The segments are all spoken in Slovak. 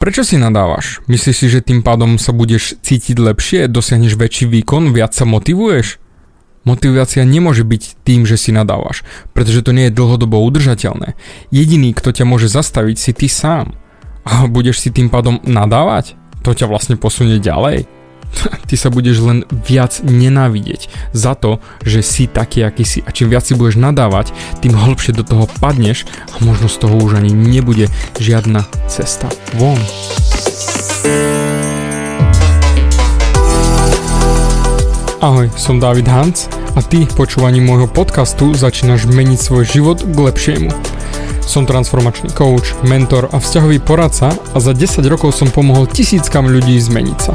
Prečo si nadávaš? Myslíš si, že tým pádom sa budeš cítiť lepšie, dosiahneš väčší výkon, viac sa motivuješ? Motivácia nemôže byť tým, že si nadávaš, pretože to nie je dlhodobo udržateľné. Jediný, kto ťa môže zastaviť, si ty sám. A budeš si tým pádom nadávať? To ťa vlastne posunie ďalej. Ty sa budeš len viac nenávidieť za to, že si taký, aký si. A čím viac si budeš nadávať, tým hlbšie do toho padneš a možno z toho už ani nebude žiadna cesta von. Ahoj, som David Hanz a ty počúvaním môjho podcastu začínaš meniť svoj život k lepšiemu. Som transformačný coach, mentor a vzťahový poradca a za 10 rokov som pomohol tisíckam ľudí zmeniť sa.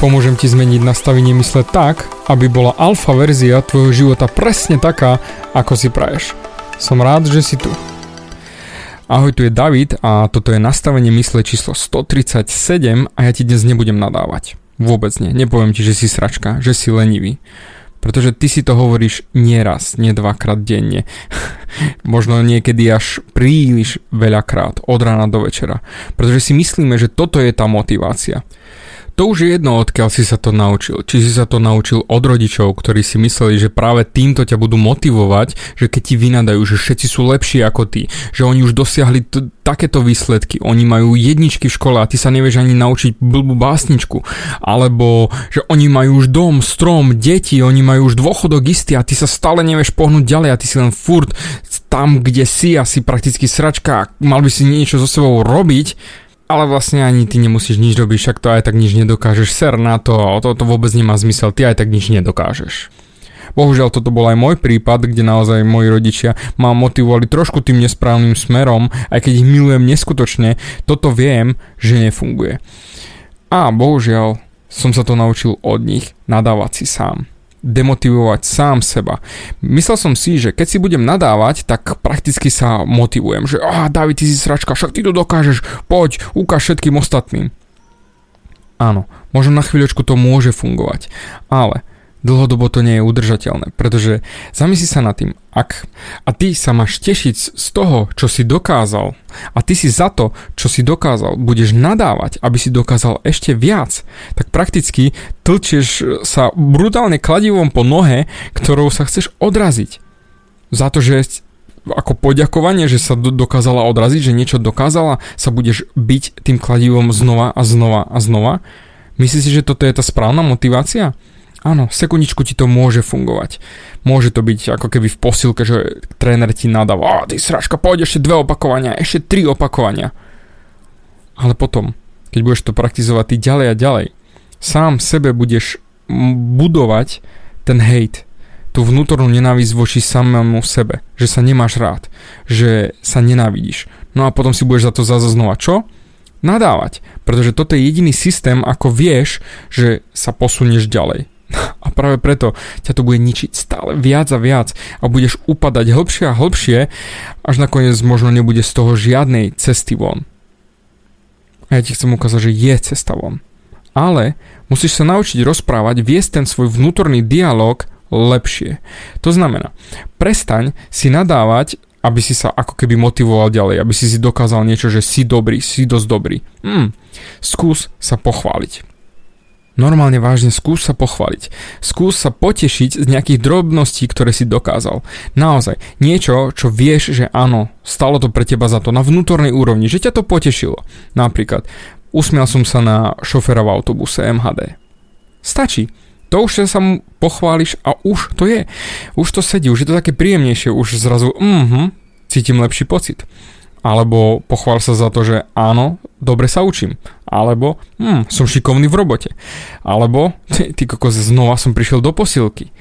Pomôžem ti zmeniť nastavenie mysle tak, aby bola alfa verzia tvojho života presne taká, ako si praješ. Som rád, že si tu. Ahoj, tu je David a toto je nastavenie mysle číslo 137 a ja ti dnes nebudem nadávať. Vôbec nie. Nepoviem ti, že si sračka, že si lenivý. Pretože ty si to hovoríš nieraz, nie dvakrát denne. Možno niekedy až príliš veľakrát, od rána do večera. Pretože si myslíme, že toto je tá motivácia. To už je jedno, odkiaľ si sa to naučil. Či si sa to naučil od rodičov, ktorí si mysleli, že práve týmto ťa budú motivovať, že keď ti vynadajú, že všetci sú lepší ako ty, že oni už dosiahli takéto výsledky, oni majú jedničky v škole a ty sa nevieš ani naučiť blbú básničku, alebo že oni majú už dom, strom, deti, oni majú už dôchodok istý a ty sa stále nevieš pohnúť ďalej a ty si len furt tam, kde si a si prakticky sračka, mal by si niečo so sebou robiť. Ale vlastne ani ty nemusíš nič robiť, však to aj tak nič nedokážeš, ser na to, a toto vôbec nemá zmysel, ty aj tak nič nedokážeš. Bohužiaľ, toto bol aj môj prípad, kde naozaj moji rodičia ma motivovali trošku tým nesprávnym smerom, aj keď ich milujem neskutočne, toto viem, že nefunguje. A bohužiaľ, som sa to naučil od nich, nadávať si sám. Demotivovať sám seba. Myslel som si, že keď si budem nadávať, tak prakticky sa motivujem, že David, ty si sračka, však ty to dokážeš, poď, ukáž všetkým ostatným. Áno, možno na chvíľočku to môže fungovať, ale dlhodobo to nie je udržateľné, pretože zamysli sa nad tým, ak a ty sa máš tešiť z toho, čo si dokázal a ty si za to, čo si dokázal, budeš nadávať, aby si dokázal ešte viac, tak prakticky tlčieš sa brutálne kladivom po nohe, ktorou sa chceš odraziť. Za to, že ako poďakovanie, že sa dokázala odraziť, že niečo dokázala, sa budeš biť tým kladivom znova a znova a znova. Myslíš si, že toto je tá správna motivácia? Áno, sekundičku ti to môže fungovať. Môže to byť ako keby v posilke, že tréner ti nadáva, ty sračka, poď ešte 2 opakovania, ešte 3 opakovania. Ale potom, keď budeš to praktizovať ty ďalej a ďalej, sám sebe budeš budovať ten hate, tú vnútornú nenávisť voči samému sebe, že sa nemáš rád, že sa nenávidíš. No a potom si budeš za to znova čo? Nadávať, pretože toto je jediný systém, ako vieš, že sa posunieš ďalej. A práve preto ťa to bude ničiť stále viac a viac a budeš upadať hlbšie a hlbšie, až nakoniec možno nebude z toho žiadnej cesty von. A ja ti chcem ukázať, že je cesta von. Ale musíš sa naučiť rozprávať, viesť ten svoj vnútorný dialog lepšie. To znamená, prestaň si nadávať, aby si sa ako keby motivoval ďalej, aby si dokázal niečo, že si dobrý, si dosť dobrý. Skús sa pochváliť. Normálne vážne, skús sa pochváliť. Skús sa potešiť z nejakých drobností, ktoré si dokázal. Naozaj, niečo, čo vieš, že áno, stalo to pre teba za to na vnútornej úrovni, že ťa to potešilo. Napríklad, usmial som sa na šoféra v autobuse MHD. Stačí. To už sa mu pochváliš a už to je. Už to sedí, už je to také príjemnejšie, už zrazu cítim lepší pocit. Alebo pochvál sa za to, že áno, dobre sa učím. Alebo som šikovný v robote. Alebo ty kokos, znova som prišiel do posilky.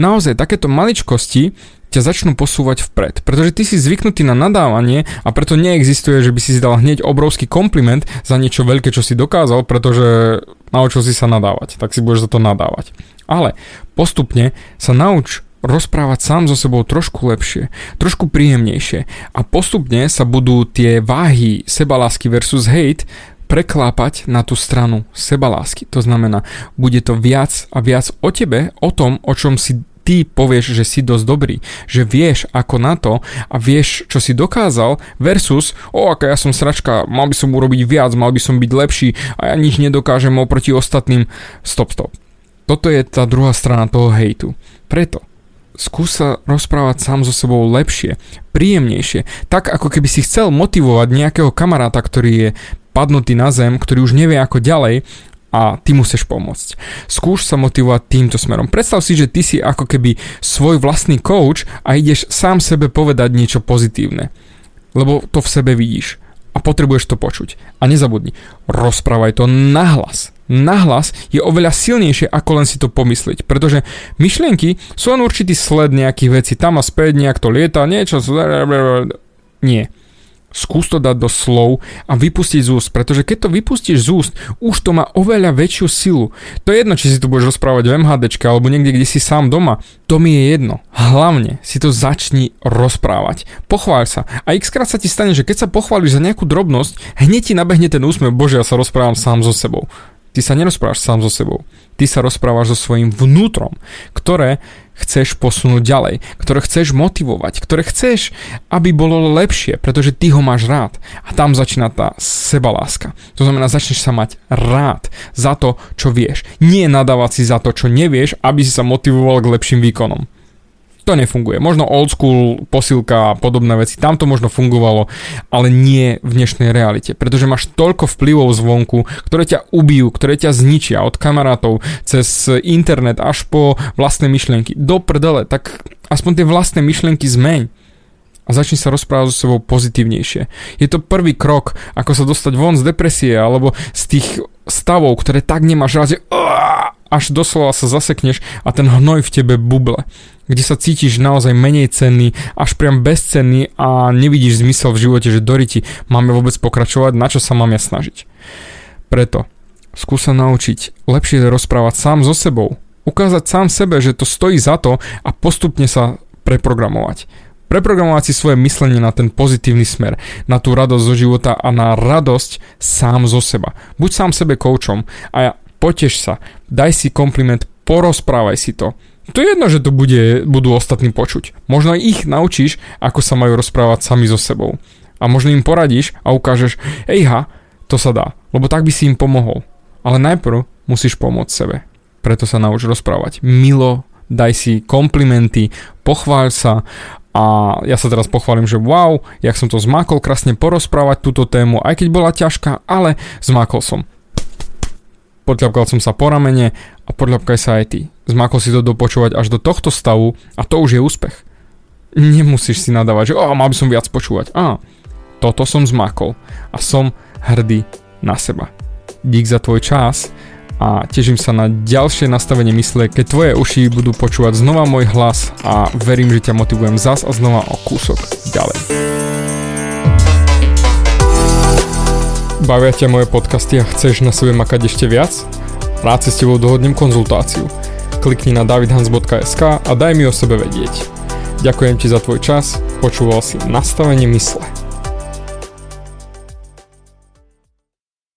Naozaj, takéto maličkosti ťa začnú posúvať vpred. Pretože ty si zvyknutý na nadávanie a preto neexistuje, že by si dal hneď obrovský kompliment za niečo veľké, čo si dokázal, pretože naučil si sa nadávať, tak si budeš za to nadávať. Ale postupne sa nauč rozprávať sám so sebou trošku lepšie, trošku príjemnejšie a postupne sa budú tie váhy sebalásky versus hate preklápať na tú stranu sebalásky. To znamená, bude to viac a viac o tebe, o tom, o čom si ty povieš, že si dosť dobrý, že vieš ako na to a vieš, čo si dokázal versus, aká ja som sračka, mal by som urobiť viac, mal by som byť lepší a ja nič nedokážem oproti ostatným. Stop. Toto je tá druhá strana toho hejtu. Preto skús sa rozprávať sám so sebou lepšie, príjemnejšie, tak ako keby si chcel motivovať nejakého kamaráta, ktorý je padnutý na zem, ktorý už nevie ako ďalej, a ty musíš pomôcť. Skúš sa motivovať týmto smerom. Predstav si, že ty si ako keby svoj vlastný coach a ideš sám sebe povedať niečo pozitívne. Lebo to v sebe vidíš a potrebuješ to počuť. A nezabudni, rozprávaj to nahlas. Nahlas je oveľa silnejšie, ako len si to pomysliť. Pretože myšlienky sú len určitý sled nejakých vecí. Tam a späť, nejak to lieta, niečo... Nie. Skús to dať do slov a vypustiť z úst, pretože keď to vypustíš z úst, už to má oveľa väčšiu silu. To je jedno, či si to budeš rozprávať v MHDčke alebo niekde, kde si sám doma. To mi je jedno. Hlavne si to začni rozprávať. Pochváľ sa. A x-krát sa ti stane, že keď sa pochváliš za nejakú drobnosť, hneď ti nabehne ten úsmev, bože, ja sa rozprávam sám so sebou. Ty sa nerozprávaš sám so sebou. Ty sa rozprávaš so svojím vnútrom, ktoré chceš posunúť ďalej, ktoré chceš motivovať, ktoré chceš, aby bolo lepšie, pretože ty ho máš rád. A tam začína tá sebaláska. To znamená, začneš sa mať rád za to, čo vieš. Nie nadávať si za to, čo nevieš, aby si sa motivoval k lepším výkonom. To nefunguje. Možno old school, posilka a podobné veci, tam to možno fungovalo, ale nie v dnešnej realite, pretože máš toľko vplyvov zvonku, ktoré ťa ubijú, ktoré ťa zničia od kamarátov, cez internet až po vlastné myšlienky. Do prdele, tak aspoň tie vlastné myšlienky zmeň a začni sa rozprávať so sebou pozitívnejšie. Je to prvý krok, ako sa dostať von z depresie alebo z tých stavov, ktoré tak nemáš rád, že až doslova sa zasekneš a ten hnoj v tebe buble, kde sa cítiš naozaj menej cenný, až priam bezcenný a nevidíš zmysel v živote, že doriti, máme vôbec pokračovať, na čo sa mám ja snažiť. Preto skúsa naučiť lepšie rozprávať sám so sebou, ukázať sám sebe, že to stojí za to a postupne sa preprogramovať. Preprogramovať si svoje myslenie na ten pozitívny smer, na tú radosť zo života a na radosť sám zo seba. Buď sám sebe koučom a poteš sa, daj si kompliment, porozprávaj si to. To je jedno, že to budú ostatní počuť. Možno aj ich naučíš, ako sa majú rozprávať sami so sebou. A možno im poradíš a ukážeš, to sa dá, lebo tak by si im pomohol. Ale najprv musíš pomôcť sebe. Preto sa nauč rozprávať. Milo, daj si komplimenty, pochváľ sa. A ja sa teraz pochválim, že wow, jak som to zmákol krásne porozprávať túto tému, aj keď bola ťažká, ale zmákol som. Podľapkal som sa po ramene a podľapkaj sa aj ty. Zmákol si to dopočúvať až do tohto stavu a to už je úspech. Nemusíš si nadávať, že mal by som viac počúvať. Toto som zmákol a som hrdý na seba. Dík za tvoj čas a teším sa na ďalšie nastavenie mysle, keď tvoje uši budú počúvať znova môj hlas a verím, že ťa motivujem zas a znova o kúsok ďalej. Bavia ťa moje podcasty a chceš na sebe makať ešte viac? Rád si s tebou dohodnem konzultáciu. Klikni na davidhanz.sk a daj mi o sebe vedieť. Ďakujem ti za tvoj čas, počúval si Nastavenie mysle.